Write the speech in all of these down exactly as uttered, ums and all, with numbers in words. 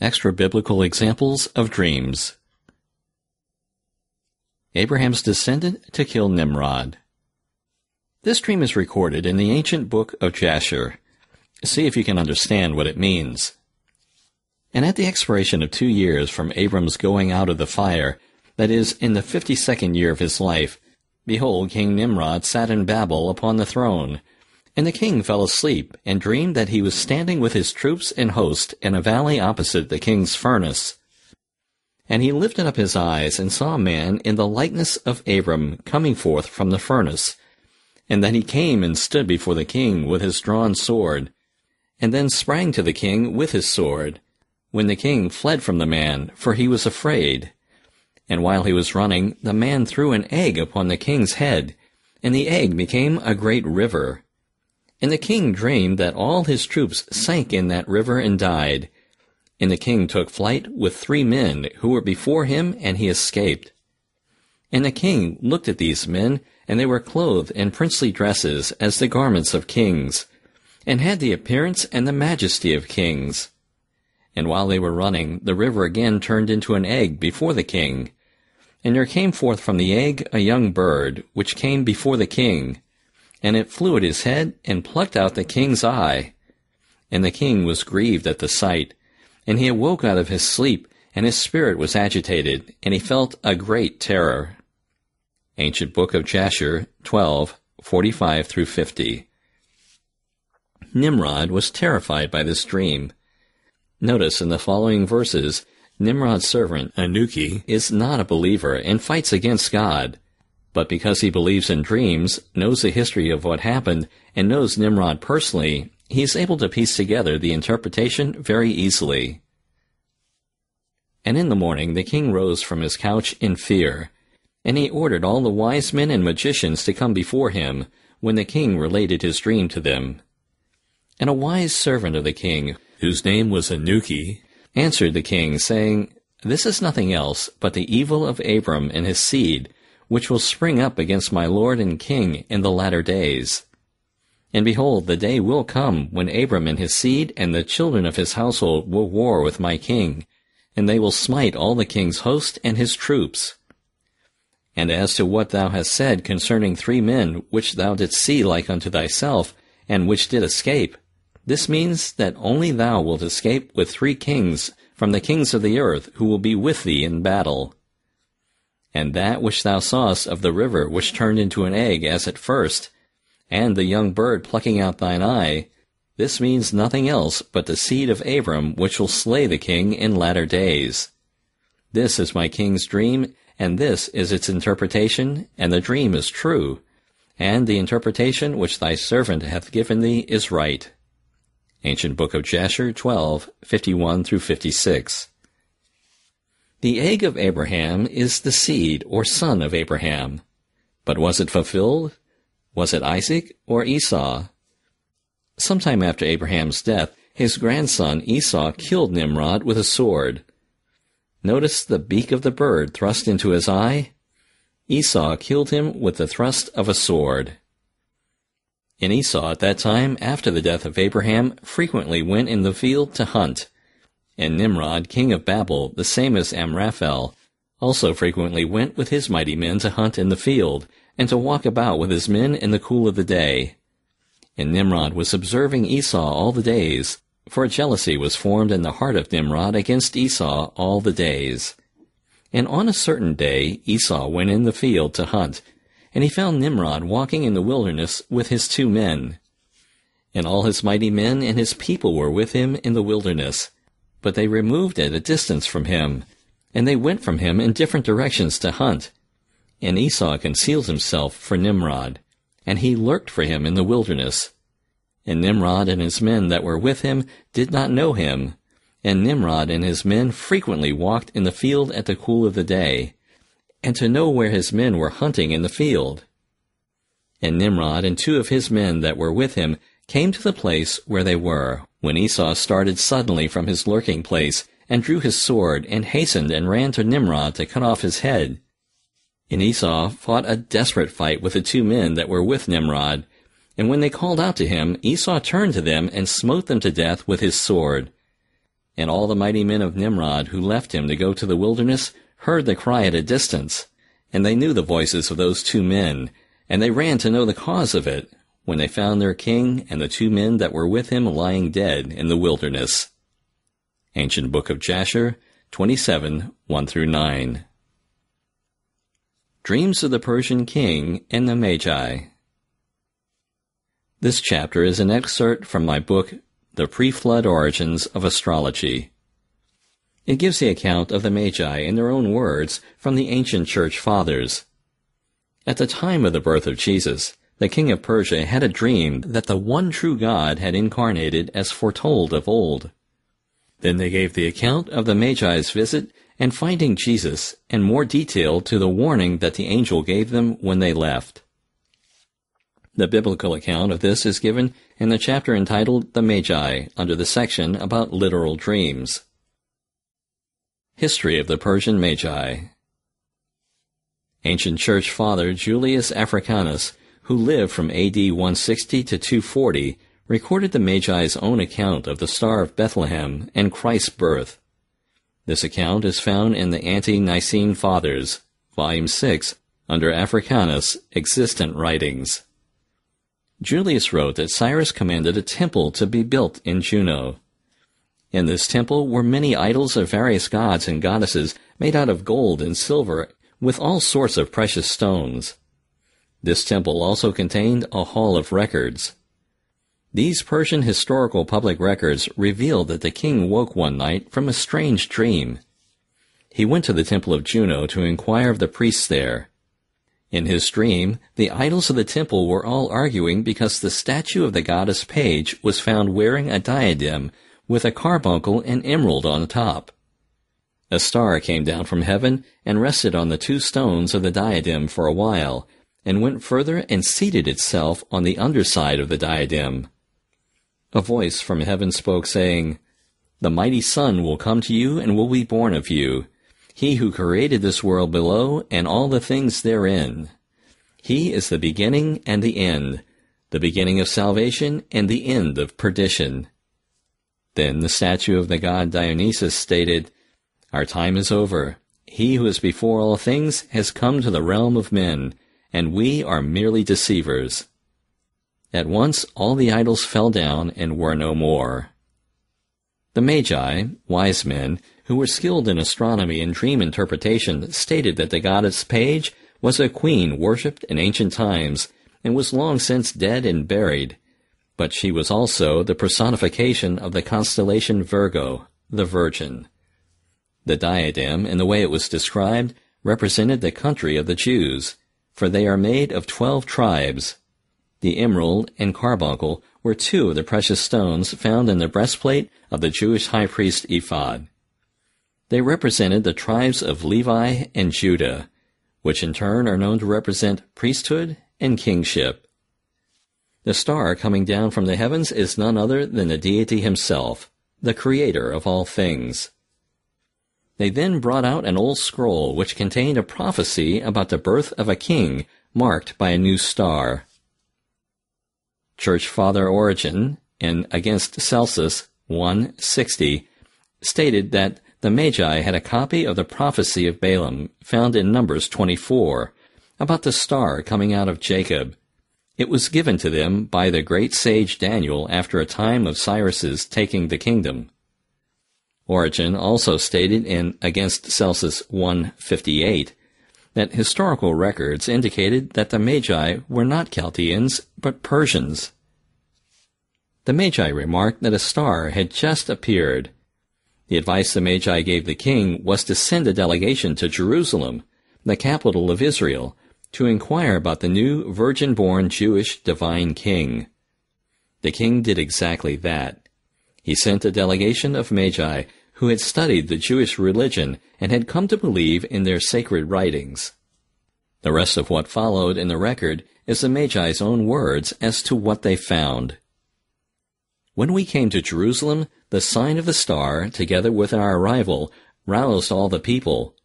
Extra-biblical examples of dreams. Abraham's descendant to kill Nimrod. This dream is recorded in the Ancient Book of Jasher. See if you can understand what it means. And at the expiration of two years from Abram's going out of the fire, that is, in the fifty-second year of his life, behold, King Nimrod sat in Babel upon the throne. And the king fell asleep, and dreamed that he was standing with his troops and host in a valley opposite the king's furnace. And he lifted up his eyes, and saw a man in the likeness of Abram coming forth from the furnace, and that he came and stood before the king with his drawn sword, and then sprang to the king with his sword, when the king fled from the man, for he was afraid. And while he was running, the man threw an egg upon the king's head, and the egg became a great river. And the king dreamed that all his troops sank in that river and died. And the king took flight with three men who were before him, and he escaped. And the king looked at these men, and they were clothed in princely dresses as the garments of kings, and had the appearance and the majesty of kings. And while they were running, the river again turned into an egg before the king. And there came forth from the egg a young bird, which came before the king. And it flew at his head, and plucked out the king's eye. And the king was grieved at the sight, and he awoke out of his sleep, and his spirit was agitated, and he felt a great terror. Ancient Book of Jasher, twelve, forty-five through fifty. Nimrod was terrified by this dream. Notice in the following verses, Nimrod's servant, Anuki, is not a believer and fights against God. But because he believes in dreams, knows the history of what happened, and knows Nimrod personally, he is able to piece together the interpretation very easily. And in the morning the king rose from his couch in fear, and he ordered all the wise men and magicians to come before him, when the king related his dream to them. And a wise servant of the king, whose name was Anuki, answered the king, saying, "This is nothing else but the evil of Abram and his seed, which will spring up against my lord and king in the latter days. And behold, the day will come when Abram and his seed and the children of his household will war with my king, and they will smite all the king's host and his troops. And as to what thou hast said concerning three men, which thou didst see like unto thyself, and which did escape, this means that only thou wilt escape with three kings from the kings of the earth, who will be with thee in battle. And that which thou sawest of the river which turned into an egg as at first, and the young bird plucking out thine eye, this means nothing else but the seed of Abram, which will slay the king in latter days. This is my king's dream, and this is its interpretation, and the dream is true, and the interpretation which thy servant hath given thee is right." Ancient Book of Jasher, twelve, fifty-one through fifty-six. The egg of Abraham is the seed or son of Abraham. But was it fulfilled? Was it Isaac or Esau? Sometime after Abraham's death, his grandson Esau killed Nimrod with a sword. Notice the beak of the bird thrust into his eye? Esau killed him with the thrust of a sword. And Esau at that time, after the death of Abraham, frequently went in the field to hunt. And Nimrod, king of Babel, the same as Amraphel, also frequently went with his mighty men to hunt in the field, and to walk about with his men in the cool of the day. And Nimrod was observing Esau all the days, for a jealousy was formed in the heart of Nimrod against Esau all the days. And on a certain day Esau went in the field to hunt, and he found Nimrod walking in the wilderness with his two men. And all his mighty men and his people were with him in the wilderness, but they removed at a distance from him, and they went from him in different directions to hunt. And Esau concealed himself for Nimrod, and he lurked for him in the wilderness. And Nimrod and his men that were with him did not know him, and Nimrod and his men frequently walked in the field at the cool of the day, and to know where his men were hunting in the field. And Nimrod and two of his men that were with him came to the place where they were, when Esau started suddenly from his lurking place, and drew his sword, and hastened and ran to Nimrod to cut off his head. And Esau fought a desperate fight with the two men that were with Nimrod, and when they called out to him, Esau turned to them and smote them to death with his sword. And all the mighty men of Nimrod who left him to go to the wilderness heard the cry at a distance, and they knew the voices of those two men, and they ran to know the cause of it, when they found their king and the two men that were with him lying dead in the wilderness. Ancient Book of Jasher, twenty-seven, one through nine. Dreams of the Persian King and the Magi. This chapter is an excerpt from my book, The Pre-Flood Origins of Astrology. It gives the account of the Magi in their own words from the ancient church fathers. At the time of the birth of Jesus, the king of Persia had a dream that the one true God had incarnated as foretold of old. Then they gave the account of the Magi's visit and finding Jesus, and more detail to the warning that the angel gave them when they left. The biblical account of this is given in the chapter entitled The Magi, under the section about literal dreams. History of the Persian Magi. Ancient Church Father Julius Africanus, who lived from A D one sixty to two forty, recorded the Magi's own account of the Star of Bethlehem and Christ's birth. This account is found in the Anti-Nicene Fathers, Volume six, under Africanus' Existent Writings. Julius wrote that Cyrus commanded a temple to be built in Juno. In this temple were many idols of various gods and goddesses made out of gold and silver with all sorts of precious stones. This temple also contained a hall of records. These Persian historical public records reveal that the king woke one night from a strange dream. He went to the temple of Juno to inquire of the priests there. In his dream, the idols of the temple were all arguing because the statue of the goddess Page was found wearing a diadem with a carbuncle and emerald on top. A star came down from heaven and rested on the two stones of the diadem for a while, and went further and seated itself on the underside of the diadem. A voice from heaven spoke, saying, "The mighty sun will come to you and will be born of you. He who created this world below and all the things therein. He is the beginning and the end, the beginning of salvation and the end of perdition." Then the statue of the god Dionysus stated, "Our time is over. He who is before all things has come to the realm of men, and we are merely deceivers." At once all the idols fell down and were no more. The Magi, wise men, who were skilled in astronomy and dream interpretation, stated that the goddess Page was a queen worshipped in ancient times and was long since dead and buried, but she was also the personification of the constellation Virgo, the Virgin. The diadem, in the way it was described, represented the country of the Jews, for they are made of twelve tribes. The emerald and carbuncle were two of the precious stones found in the breastplate of the Jewish high priest Ephod. They represented the tribes of Levi and Judah, which in turn are known to represent priesthood and kingship. The star coming down from the heavens is none other than the deity himself, the creator of all things. They then brought out an old scroll which contained a prophecy about the birth of a king marked by a new star. Church Father Origen, in Against Celsus one sixty, stated that the Magi had a copy of the prophecy of Balaam found in Numbers twenty-four about the star coming out of Jacob. It was given to them by the great sage Daniel after a time of Cyrus's taking the kingdom. Origen also stated in Against Celsus one fifty-eight that historical records indicated that the Magi were not Chaldeans but Persians. The Magi remarked that a star had just appeared. The advice the Magi gave the king was to send a delegation to Jerusalem, the capital of Israel, to inquire about the new virgin-born Jewish divine king. The king did exactly that. He sent a delegation of Magi who had studied the Jewish religion and had come to believe in their sacred writings. The rest of what followed in the record is the Magi's own words as to what they found. "When we came to Jerusalem, the sign of the star, together with our arrival, roused all the people.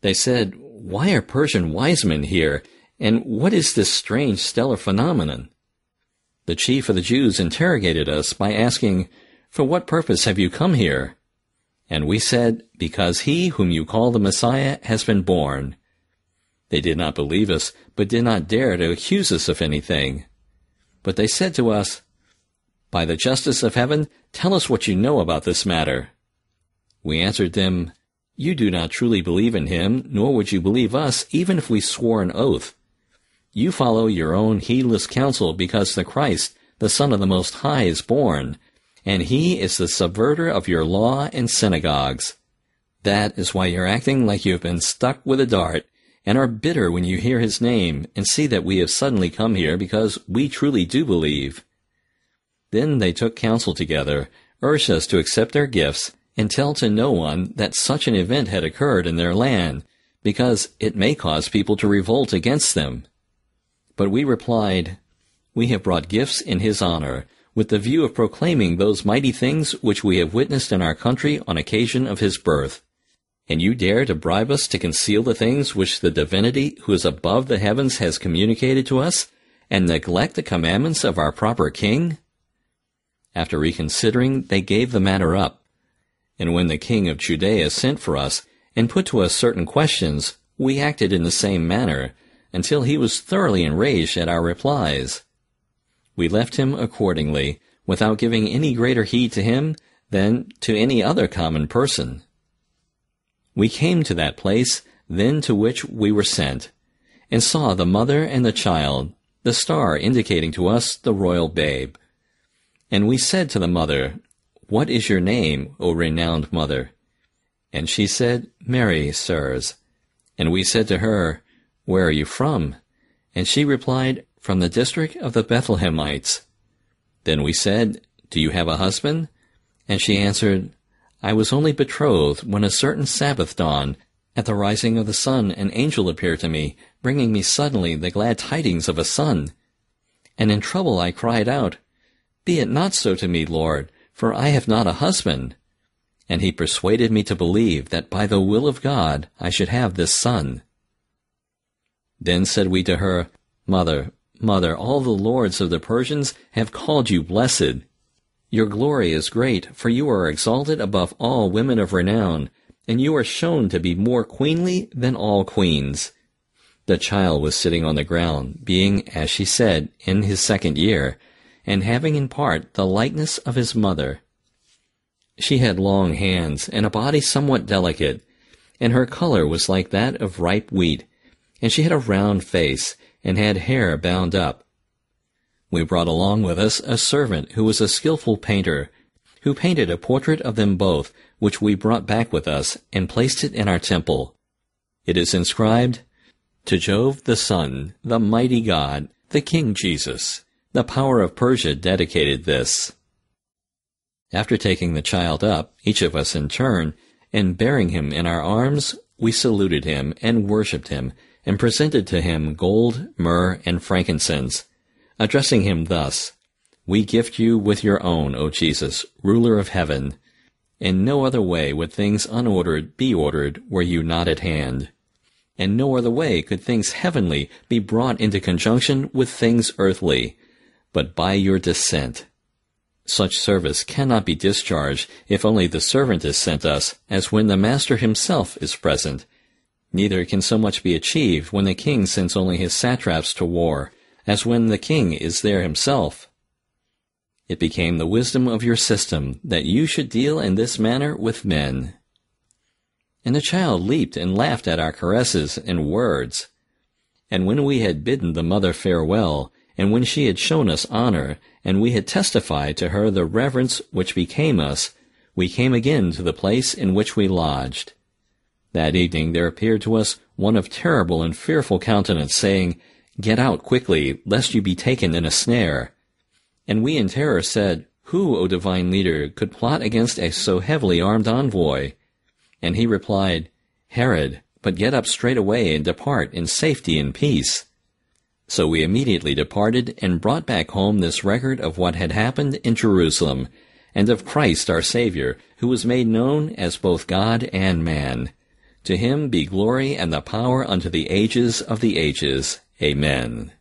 They said, 'Why are Persian wise men here, and what is this strange stellar phenomenon?' The chief of the Jews interrogated us by asking, 'For what purpose have you come here?' And we said, Because he whom you call the Messiah has been born. They did not believe us, but did not dare to accuse us of anything. But they said to us, By the justice of heaven, tell us what you know about this matter. We answered them, You do not truly believe in him, nor would you believe us, even if we swore an oath. You follow your own heedless counsel, because the Christ, the Son of the Most High, is born, and he is the subverter of your law and synagogues. That is why you're acting like you have been stuck with a dart, and are bitter when you hear his name, and see that we have suddenly come here, because we truly do believe. Then they took counsel together, urged us to accept their gifts, and tell to no one that such an event had occurred in their land, because it may cause people to revolt against them. But we replied, We have brought gifts in his honor, with the view of proclaiming those mighty things which we have witnessed in our country on occasion of his birth. And you dare to bribe us to conceal the things which the divinity who is above the heavens has communicated to us, and neglect the commandments of our proper king? After reconsidering, they gave the matter up. And when the king of Judea sent for us, and put to us certain questions, we acted in the same manner, until he was thoroughly enraged at our replies. We left him accordingly, without giving any greater heed to him than to any other common person. We came to that place, then to which we were sent, and saw the mother and the child, the star indicating to us the royal babe. And we said to the mother, What is your name, O renowned mother? And she said, Mary, sirs. And we said to her, Where are you from? And she replied, From the district of the Bethlehemites. Then we said, Do you have a husband? And she answered, I was only betrothed when a certain Sabbath dawned. At the rising of the sun an angel appeared to me, bringing me suddenly the glad tidings of a son. And in trouble I cried out, Be it not so to me, Lord, for I have not a husband. And he persuaded me to believe that by the will of God I should have this son. Then said we to her, Mother, Mother, all the lords of the Persians have called you blessed. Your glory is great, for you are exalted above all women of renown, and you are shown to be more queenly than all queens. The child was sitting on the ground, being, as she said, in his second year, and having in part the likeness of his mother. She had long hands, and a body somewhat delicate, and her color was like that of ripe wheat, and she had a round face, and had hair bound up. We brought along with us a servant who was a skilful painter, who painted a portrait of them both, which we brought back with us, and placed it in our temple. It is inscribed, To Jove the Son, the mighty God, the King Jesus, the power of Persia dedicated this. After taking the child up, each of us in turn, and bearing him in our arms, we saluted him, and worshipped him, and presented to him gold, myrrh, and frankincense, addressing him thus, We gift you with your own, O Jesus, ruler of heaven. In no other way would things unordered be ordered were you not at hand. And no other way could things heavenly be brought into conjunction with things earthly, but by your descent. Such service cannot be discharged if only the servant is sent us, as when the master himself is present. Neither can so much be achieved when the king sends only his satraps to war, as when the king is there himself. It became the wisdom of your system that you should deal in this manner with men. And the child leaped and laughed at our caresses and words. And when we had bidden the mother farewell, and when she had shown us honor, and we had testified to her the reverence which became us, we came again to the place in which we lodged. That evening there appeared to us one of terrible and fearful countenance, saying, Get out quickly, lest you be taken in a snare. And we in terror said, Who, O divine leader, could plot against a so heavily armed envoy? And he replied, Herod, but get up straightway and depart in safety and peace. So we immediately departed and brought back home this record of what had happened in Jerusalem, and of Christ our Savior, who was made known as both God and man. To him be glory and the power unto the ages of the ages. Amen.